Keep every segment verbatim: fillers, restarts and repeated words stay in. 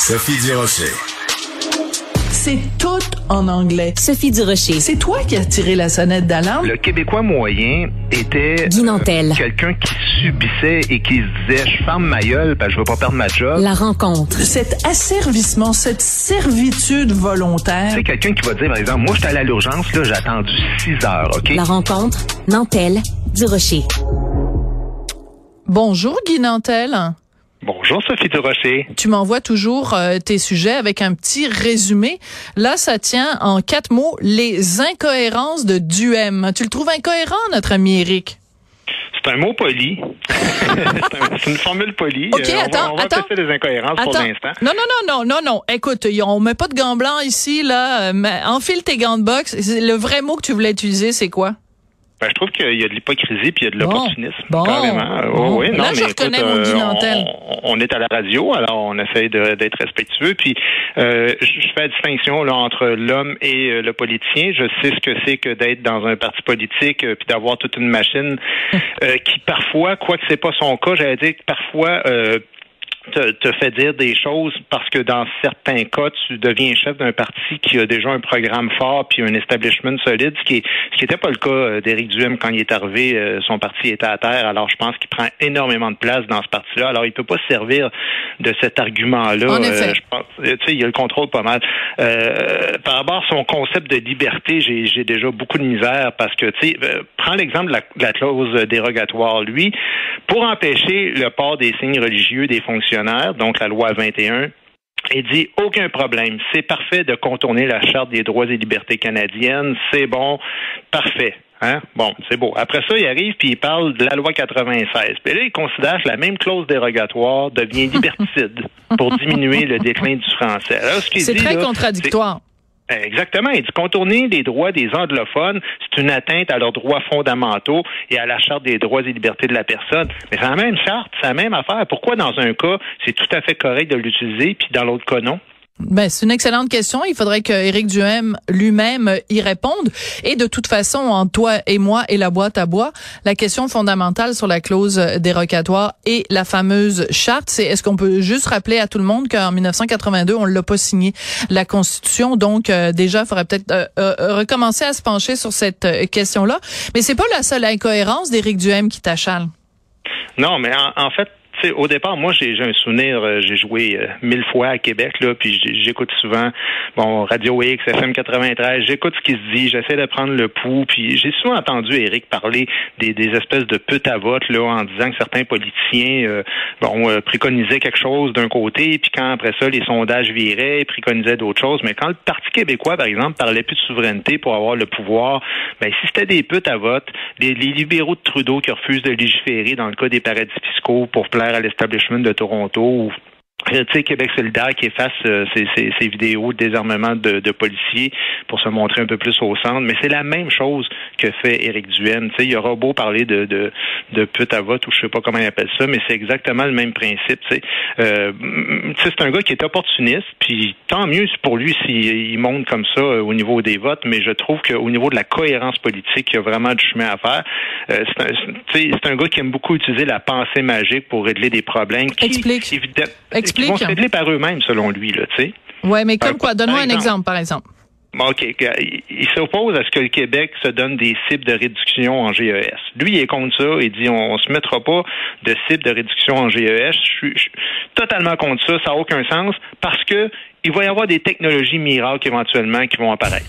Sophie Durocher. C'est tout en anglais. Sophie Durocher. C'est toi qui as tiré la sonnette d'alarme. Le Québécois moyen était Guy Nantel. Euh, quelqu'un qui subissait et qui se disait « Je ferme ma gueule, ben, je veux pas perdre ma job ». La rencontre. Cet asservissement, cette servitude volontaire. C'est quelqu'un qui va dire, par exemple, « Moi, je suis allé à l'urgence, là, j'ai attendu six heures, OK ». La rencontre, Nantel, Durocher. Bonjour Guy Nantel. Bonjour Sophie Durocher. Tu m'envoies toujours euh, tes sujets avec un petit résumé. Là, ça tient en quatre mots, les incohérences de Duhaime. Tu le trouves incohérent, notre ami Eric? C'est un mot poli. C'est une formule polie. OK, euh, on attends, va, on va attends. Passer les incohérences attends. Pour l'instant. Non, non, non, non, non, non. Écoute, on met pas de gants blancs ici, là. Mais enfile tes gants de boxe. Le vrai mot que tu voulais utiliser, c'est quoi? Ben, je trouve qu'il y a de l'hypocrisie puis il y a de l'opportunisme. Bon, carrément. Bon. Oh, oui, non, là, mais je écoute, reconnais euh, mon Guy Nantel. On, on est à la radio, alors on essaye de, d'être respectueux. Puis, euh, je fais la distinction là, entre l'homme et euh, le politicien. Je sais ce que c'est que d'être dans un parti politique euh, puis d'avoir toute une machine euh, qui, parfois, quoique c'est pas son cas, j'allais dire que parfois... Euh, Te, te fait dire des choses parce que dans certains cas, tu deviens chef d'un parti qui a déjà un programme fort puis un establishment solide, ce qui n'était pas le cas d'Éric Duhaime quand il est arrivé. Son parti était à terre, alors je pense qu'il prend énormément de place dans ce parti-là. Alors, il ne peut pas se servir de cet argument-là. En effet. Euh, je pense, tu sais, il a le contrôle pas mal. Euh, par rapport à son concept de liberté, j'ai, j'ai déjà beaucoup de misère parce que, tu sais, euh, prends l'exemple de la, de la clause dérogatoire. Lui, pour empêcher le port des signes religieux des fonctionnaires, donc la loi vingt et un, et dit « Aucun problème, c'est parfait de contourner la Charte des droits et libertés canadiennes, c'est bon, parfait. » Hein? Bon, c'est beau. Après ça, il arrive puis il parle de la loi quatre-vingt-seize. Puis là, il considère que la même clause dérogatoire devient liberticide pour diminuer le déclin du français. Alors, ce qu'il c'est dit, très là, contradictoire. C'est... Exactement. Il dit contourner les droits des anglophones, c'est une atteinte à leurs droits fondamentaux et à la Charte des droits et libertés de la personne. Mais c'est la même charte, c'est la même affaire. Pourquoi dans un cas, c'est tout à fait correct de l'utiliser, puis dans l'autre cas, non? Ben, c'est une excellente question. Il faudrait que Éric Duhaime lui-même y réponde. Et de toute façon, en toi et moi et la boîte à bois, la question fondamentale sur la clause dérogatoire et la fameuse charte, c'est est-ce qu'on peut juste rappeler à tout le monde qu'en dix-neuf cent quatre-vingt-deux, on l'a pas signé la Constitution. Donc, euh, déjà, il faudrait peut-être euh, euh, recommencer à se pencher sur cette euh, question-là. Mais c'est pas la seule incohérence d'Éric Duhaime qui t'achale. Non, mais en, en fait, T'sais, au départ, moi, j'ai, j'ai un souvenir, euh, j'ai joué euh, mille fois à Québec, là, puis j'écoute souvent, bon, Radio X, F M quatre-vingt-treize, j'écoute ce qui se dit, j'essaie de prendre le pouls, puis j'ai souvent entendu Éric parler des, des espèces de putes à vote, là, en disant que certains politiciens, euh, bon, euh, préconisaient quelque chose d'un côté, puis quand après ça, les sondages viraient, ils préconisaient d'autres choses, mais quand le Parti québécois, par exemple, parlait plus de souveraineté pour avoir le pouvoir, ben, si c'était des putes à vote, les, les libéraux de Trudeau qui refusent de légiférer dans le cas des paradis fiscaux pour plaire à l'establishment de Toronto ou tu sais, Québec solidaire qui efface euh, ces, ces, ces vidéos de désarmement de, de policiers pour se montrer un peu plus au centre. Mais c'est la même chose que fait Éric Duhaime. Tu sais, il aura beau parler de, de, de pute à vote ou je sais pas comment il appelle ça, mais c'est exactement le même principe. Tu sais, euh, c'est un gars qui est opportuniste, puis tant mieux pour lui s'il monte comme ça euh, au niveau des votes, mais je trouve qu'au niveau de la cohérence politique, il y a vraiment du chemin à faire. Euh, c'est, un, c'est, c'est un gars qui aime beaucoup utiliser la pensée magique pour régler des problèmes. Qui, Explique. Évidemment, Explique. Ils vont se régler par eux-mêmes, selon lui, là, tu sais. Oui, mais comme quoi? Donne-moi un exemple, par exemple. OK. Il s'oppose à ce que le Québec se donne des cibles de réduction en G E S. Lui, il est contre ça. Il dit, on se mettra pas de cibles de réduction en G E S. Je suis, je suis totalement contre ça. Ça n'a aucun sens parce que il va y avoir des technologies miracles éventuellement qui vont apparaître.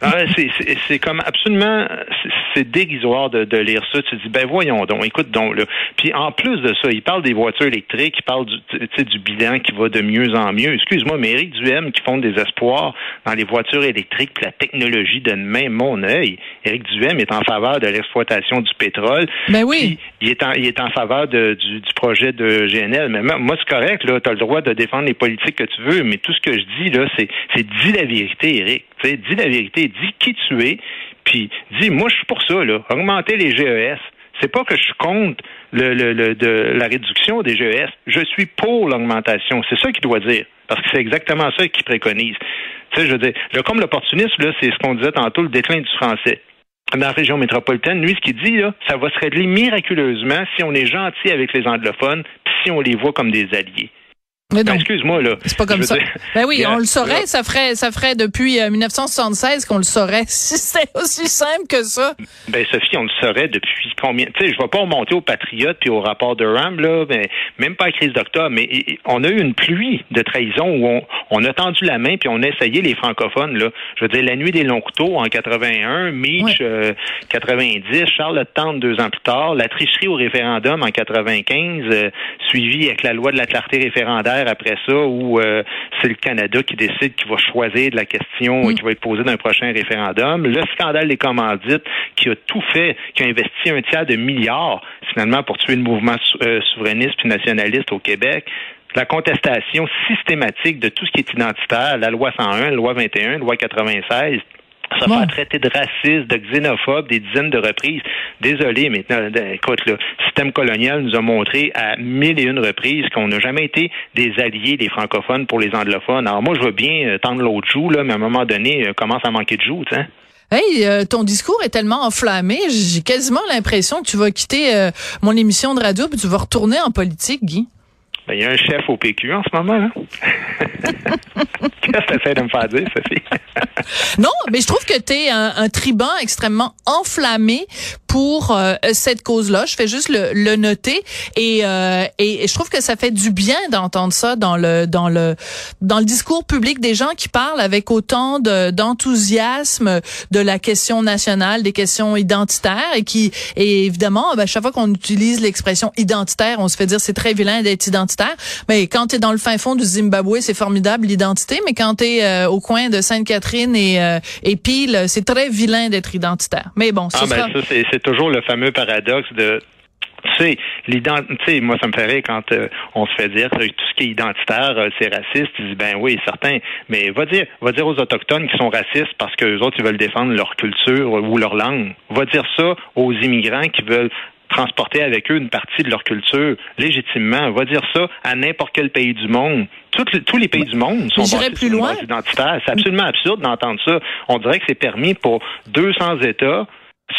Alors, c'est, c'est, c'est comme absolument, c'est, c'est déguisoire de, de lire ça. Tu te dis, ben voyons donc, écoute donc là. Puis en plus de ça, il parle des voitures électriques, il parle du, tu sais, du bilan qui va de mieux en mieux. Excuse-moi, mais Éric Duhaime qui fonde des espoirs dans les voitures électriques puis la technologie de demain, mon œil. Éric Duhaime est en faveur de l'exploitation du pétrole. Ben oui. Il est en, il est en faveur de, du, du projet de G N L. Mais moi, c'est correct, là, tu as le droit de défendre les politiques que tu veux, mais tout ce que je dis, là, c'est, c'est dis la vérité, Éric. T'sais, dis la vérité, dis qui tu es, puis dis, moi, je suis pour ça, là, augmenter les G E S. C'est pas que je suis contre le, le, le, de la réduction des G E S. Je suis pour l'augmentation. C'est ça qu'il doit dire, parce que c'est exactement ça qu'il préconise. Tu sais, je veux dire, là, comme l'opportunisme, là, c'est ce qu'on disait tantôt, le déclin du français. Dans la région métropolitaine, lui, ce qu'il dit, là, ça va se régler miraculeusement si on est gentil avec les anglophones, puis si on les voit comme des alliés. Mais donc, ben, excuse-moi, là. C'est pas comme ça. Dire... Ben oui, on le saurait. Là. Ça ferait, ça ferait depuis euh, dix-neuf cent soixante-seize qu'on le saurait. Si c'était aussi simple que ça. Ben, Sophie, on le saurait depuis combien? Tu sais, je vais pas remonter aux Patriotes puis au rapport de Ram, là, mais même pas à la crise d'octobre, mais et, on a eu une pluie de trahison où on, on a tendu la main puis on a essayé les francophones, là. Je veux dire, la nuit des longs couteaux en quatre-vingt-un, Meech, ouais. euh, quatre-vingt-dix, Charlotte Town deux ans plus tard, la tricherie au référendum en quatre-vingt-quinze, euh, suivie avec la loi de la clarté référendaire après ça, où euh, c'est le Canada qui décide qui va choisir de la question mmh. qui va être posée dans un prochain référendum. Le scandale des commandites qui a tout fait, qui a investi un tiers de milliards finalement pour tuer le mouvement sou- euh, souverainiste puis nationaliste au Québec. La contestation systématique de tout ce qui est identitaire, la loi cent un, la loi vingt et un, la loi quatre-vingt-seize... Ça fait traiter de raciste, de xénophobe, des dizaines de reprises. Désolé, maintenant, écoute, le système colonial nous a montré à mille et une reprises qu'on n'a jamais été des alliés des francophones pour les anglophones. Alors moi, je veux bien tendre l'autre joue, là, mais à un moment donné, on commence à manquer de joue, tu sais. Hey, euh, ton discours est tellement enflammé, j'ai quasiment l'impression que tu vas quitter euh, mon émission de radio puis tu vas retourner en politique, Guy. Ben, il y a un chef au P Q en ce moment, là. Qu'est-ce que t'essaies de me faire dire, Sophie? Non, mais je trouve que t'es un, un tribun extrêmement enflammé pour euh, cette cause-là. Je fais juste le, le noter et, euh, et, et je trouve que ça fait du bien d'entendre ça dans le dans le dans le discours public des gens qui parlent avec autant de, d'enthousiasme de la question nationale, des questions identitaires et qui et évidemment, ben, chaque fois qu'on utilise l'expression identitaire, on se fait dire c'est très vilain d'être identitaire. Mais quand t'es dans le fin fond du Zimbabwe, c'est formidable l'identité, mais quand t'es euh, au coin de Sainte-Catherine et, euh, et Peel, c'est très vilain d'être identitaire. Mais bon, ah, ben sera... ça, c'est, c'est toujours le fameux paradoxe de... Tu sais, l'identité, moi, ça me fait rire quand euh, on se fait dire que tout ce qui est identitaire, euh, c'est raciste. Tu dis, ben oui, certains. Mais va dire, va dire aux Autochtones qui sont racistes parce qu'eux autres, ils veulent défendre leur culture ou leur langue. Va dire ça aux immigrants qui veulent transporter avec eux une partie de leur culture légitimement. On va dire ça à n'importe quel pays du monde. Le, tous les pays du monde sont basés sur une base identitaire. C'est absolument absurde d'entendre ça. On dirait que c'est permis pour deux cents États,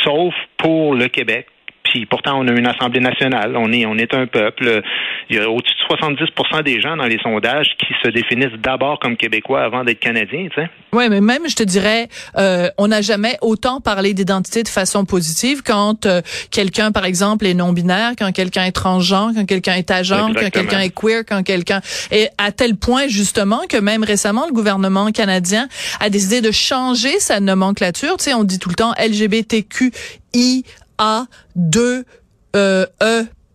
sauf pour le Québec. Puis pourtant, on a une Assemblée nationale. On est, on est un peuple. Il y a au-dessus de soixante-dix pour cent des gens dans les sondages qui se définissent d'abord comme Québécois avant d'être Canadiens, tu sais. Oui, mais même, je te dirais, euh, on n'a jamais autant parlé d'identité de façon positive quand euh, quelqu'un, par exemple, est non-binaire, quand quelqu'un est transgenre, quand quelqu'un est agent, quand quelqu'un est queer, quand quelqu'un... Et à tel point, justement, que même récemment, le gouvernement canadien a décidé de changer sa nomenclature. Tu sais, on dit tout le temps L G B T Q I, A deux E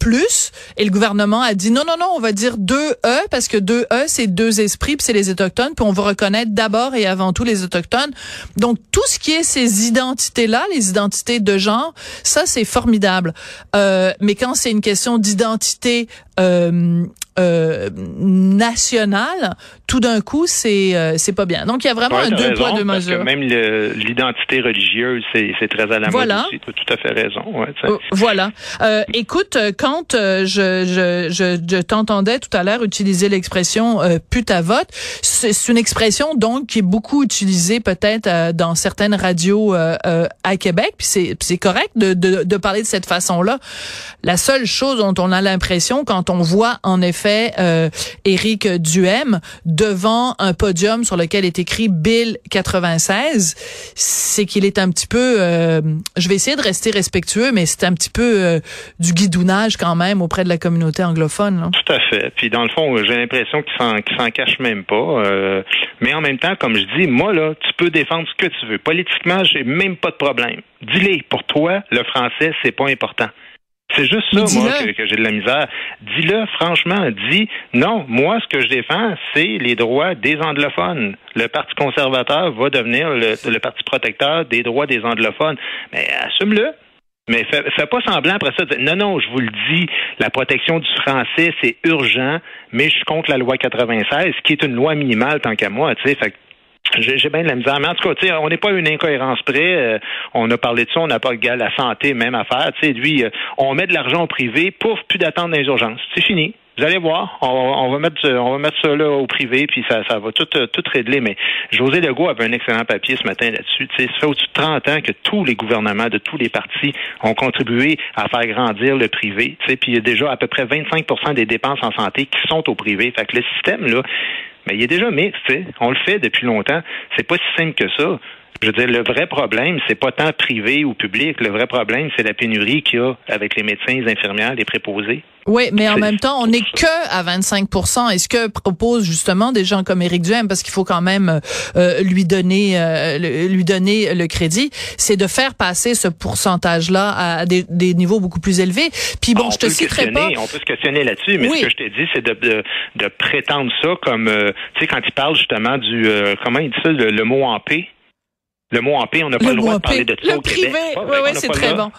plus, euh, et le gouvernement a dit non, non, non, on va dire deux E, parce que deux E, c'est deux esprits, puis c'est les Autochtones, puis on va reconnaître d'abord et avant tout les Autochtones. Donc, tout ce qui est ces identités-là, les identités de genre, ça, c'est formidable. Euh, mais quand c'est une question d'identité euh, euh, nationale, tout d'un coup, c'est euh, c'est pas bien. Donc, il y a vraiment ouais, un deux raison, poids, deux mesures. Parce que même le, l'identité religieuse, c'est, c'est très à la voilà. mode aussi. Tu as tout à fait raison. Ouais, euh, voilà. Euh, écoute, quand euh, je, je, je, je t'entendais tout à l'heure utiliser l'expression euh, « pute à vote », c'est une expression donc qui est beaucoup utilisée peut-être euh, dans certaines radios euh, euh, à Québec, puis c'est, puis c'est correct de, de, de parler de cette façon-là. La seule chose dont on a l'impression quand on voit en effet euh, Eric Duhaime devant un podium sur lequel est écrit Bill quatre-vingt-seize, c'est qu'il est un petit peu, euh, je vais essayer de rester respectueux, mais c'est un petit peu euh, du guidounage quand même auprès de la communauté anglophone. Là. Tout à fait. Puis dans le fond, j'ai l'impression qu'il s'en, qu'il s'en cache même pas. Euh, mais en même temps, comme je dis, moi là, tu peux défendre ce que tu veux. Politiquement, j'ai même pas de problème. Dis-les, pour toi, le français, c'est pas important. C'est juste ça, moi, que, que j'ai de la misère. Dis-le, franchement, dis, non, moi, ce que je défends, c'est les droits des anglophones. Le Parti conservateur va devenir le, le parti protecteur des droits des anglophones. Mais assume-le. Mais fais, fais pas semblant après ça de dire, non, non, je vous le dis, la protection du français, c'est urgent, mais je suis contre la loi quatre-vingt-seize, qui est une loi minimale tant qu'à moi, tu sais, fait J'ai, j'ai bien de la misère. Mais en tout cas, t'sais, on n'est pas une incohérence près. Euh, on a parlé de ça, on n'a pas gars, la santé, même affaire. T'sais, lui, euh, on met de l'argent au privé, pouf, plus d'attente dans les urgences. C'est fini. Vous allez voir, on, on va mettre on va mettre ça là au privé, puis ça, ça va tout, tout régler. Mais José Legault avait un excellent papier ce matin là-dessus. T'sais, ça fait au-dessus de trente ans que tous les gouvernements de tous les partis ont contribué à faire grandir le privé. T'sais, puis il y a déjà à peu près vingt-cinq pour cent des dépenses en santé qui sont au privé. Fait que le système, là, ben, il est déjà mixte. T'sais. On le fait depuis longtemps. C'est pas si simple que ça. Je veux dire, le vrai problème, c'est pas tant privé ou public. Le vrai problème, c'est la pénurie qu'il y a avec les médecins, les infirmières, les préposés. Oui, mais en même temps, on n'est que à vingt-cinq pour cent. Est-ce que proposent justement des gens comme Éric Duhaime, parce qu'il faut quand même euh, lui donner euh, lui donner le crédit, c'est de faire passer ce pourcentage-là à des, des niveaux beaucoup plus élevés. Puis bon, on je te citerai pas. On peut se questionner là-dessus, mais oui. Ce que je t'ai dit, c'est de, de, de prétendre ça comme, euh, tu sais, quand il parle justement du, euh, comment il dit ça, le, le mot en paix. Le mot en paix, on n'a pas le droit de parler de ça au Québec. Le privé, oui, c'est très bon.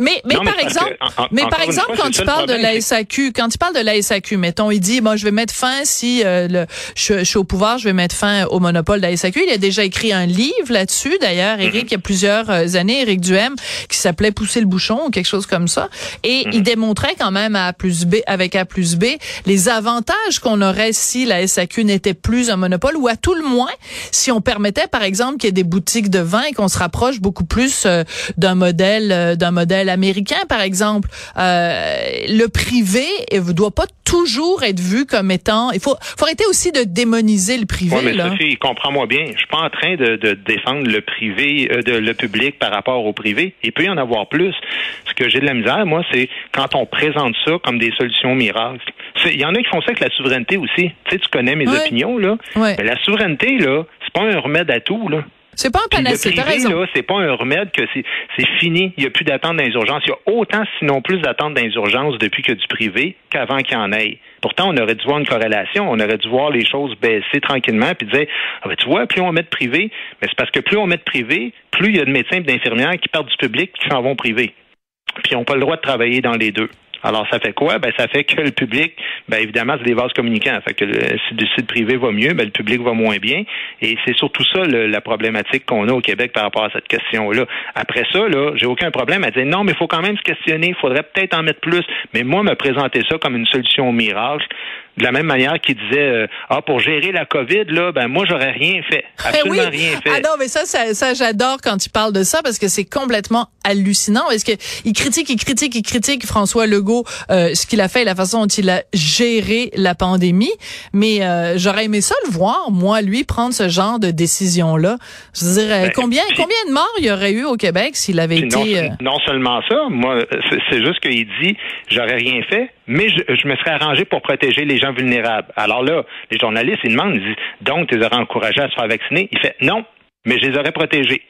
Mais, mais, non, mais par exemple, que, en, mais par exemple, fois, quand tu parles de la S A Q, quand tu parles de la S A Q, mettons, il dit, moi, bon, je vais mettre fin si euh, le, je, je suis au pouvoir, je vais mettre fin au monopole de la S A Q. Il a déjà écrit un livre là-dessus, d'ailleurs, Éric, mm-hmm. il y a plusieurs années, Éric Duhaime, qui s'appelait Pousser le bouchon ou quelque chose comme ça. Et mm-hmm. il démontrait quand même à A plus B, avec A plus B, les avantages qu'on aurait si la S A Q n'était plus un monopole, ou à tout le moins, si on permettait, par exemple, qu'il y ait des boutiques de vin et qu'on se rapproche beaucoup plus euh, d'un modèle, euh, d'un modèle américain, par exemple. Euh, le privé ne doit pas toujours être vu comme étant... Il faut, faut arrêter aussi de démoniser le privé. Oui, mais là. Sophie, comprends-moi bien. Je suis pas en train de, de défendre le privé, euh, de, le public par rapport au privé. Il peut y en avoir plus. Ce que j'ai de la misère, moi, c'est quand on présente ça comme des solutions miracles. Il y en a qui font ça avec la souveraineté aussi. Tu sais, tu connais mes oui. opinions, là. Oui. Mais la souveraineté, là, c'est pas un remède à tout, là. C'est pas un panacée, t'as raison. Là, c'est pas un remède que c'est, c'est fini. Il n'y a plus d'attente dans les urgences. Il y a autant, sinon plus, d'attente dans les urgences depuis que du privé qu'avant qu'il y en ait. Pourtant, on aurait dû voir une corrélation. On aurait dû voir les choses baisser tranquillement puis dire, ah ben, tu vois, plus on met de privé, mais c'est parce que plus on met de privé, plus il y a de médecins et d'infirmières qui partent du public et qui s'en vont privé. Puis ils n'ont pas le droit de travailler dans les deux. Alors, ça fait quoi? Ben, ça fait que le public, ben, évidemment, c'est des vases communicants. Fait que le, si, le, si le privé va mieux, ben, le public va moins bien. Et c'est surtout ça, le, la problématique qu'on a au Québec par rapport à cette question-là. Après ça, là, j'ai aucun problème à dire non, mais il faut quand même se questionner. Il faudrait peut-être en mettre plus. Mais moi, me présenter ça comme une solution miracle, de la même manière qu'il disait, euh, ah, pour gérer la COVID, là, ben, moi, j'aurais rien fait. Absolument eh oui. rien fait. Ah non, mais ça, ça, ça, j'adore quand il parle de ça parce que c'est complètement hallucinant. Parce que il critique, il critique, il critique François Legault. Euh, ce qu'il a fait et la façon dont il a géré la pandémie. Mais euh, j'aurais aimé ça le voir, moi, lui, prendre ce genre de décision-là. Je dirais, ben, combien puis, combien de morts il y aurait eu au Québec s'il avait été... Non, euh... non seulement ça, moi, c'est, c'est juste qu'il dit, j'aurais rien fait, mais je, je me serais arrangé pour protéger les gens vulnérables. Alors là, les journalistes, ils demandent, ils disent, donc, tu les aurais encouragés à se faire vacciner? Il fait, non, mais je les aurais protégés.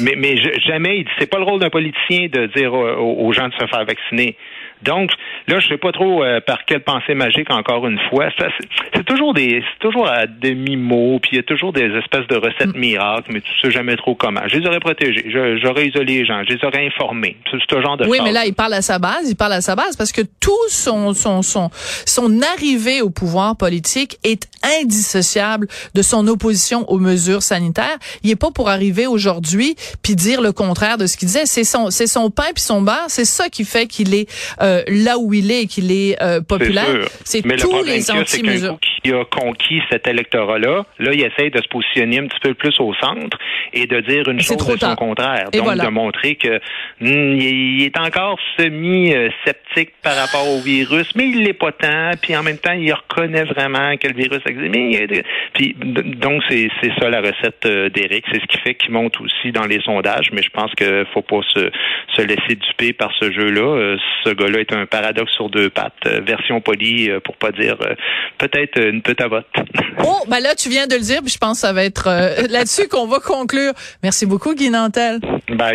Mais, mais jamais, il dit, c'est pas le rôle d'un politicien de dire aux, aux gens de se faire vacciner. Donc, là, je sais pas trop euh, par quelle pensée magique, encore une fois. Ça, c'est, c'est toujours des, c'est toujours à demi-mot, puis il y a toujours des espèces de recettes miracles, mais tu sais jamais trop comment. Je les aurais protégés, je, j'aurais isolé les gens, je les aurais informés. C'est ce genre de... Oui, phrase. Mais là, il parle à sa base, il parle à sa base, parce que tout son, son, son, son arrivée au pouvoir politique est indissociable de son opposition aux mesures sanitaires. Il est pas pour arriver aujourd'hui puis dire le contraire de ce qu'il disait. C'est son, c'est son pain puis son beurre, c'est ça qui fait qu'il est... Euh, là où il est et qu'il est euh, populaire, c'est, c'est mais tous le problème les anti-mesures. C'est qu'un coup qui a conquis cet électorat-là, là, il essaie de se positionner un petit peu plus au centre et de dire une et chose de son contraire. Et donc, voilà. de montrer que mm, il est encore semi-sceptique par rapport au virus, mais il l'est pas tant, puis en même temps, il reconnaît vraiment que le virus existe. Mais, puis, donc, c'est, c'est ça la recette d'Éric. C'est ce qui fait qu'il monte aussi dans les sondages, mais je pense qu'il faut pas se, se laisser duper par ce jeu-là. Ce gars-là est un paradoxe sur deux pattes, euh, version polie euh, pour pas dire euh, peut-être euh, une petavotte. Oh, ben là tu viens de le dire, puis je pense que ça va être euh, là-dessus qu'on va conclure. Merci beaucoup Guy Nantel. Bye.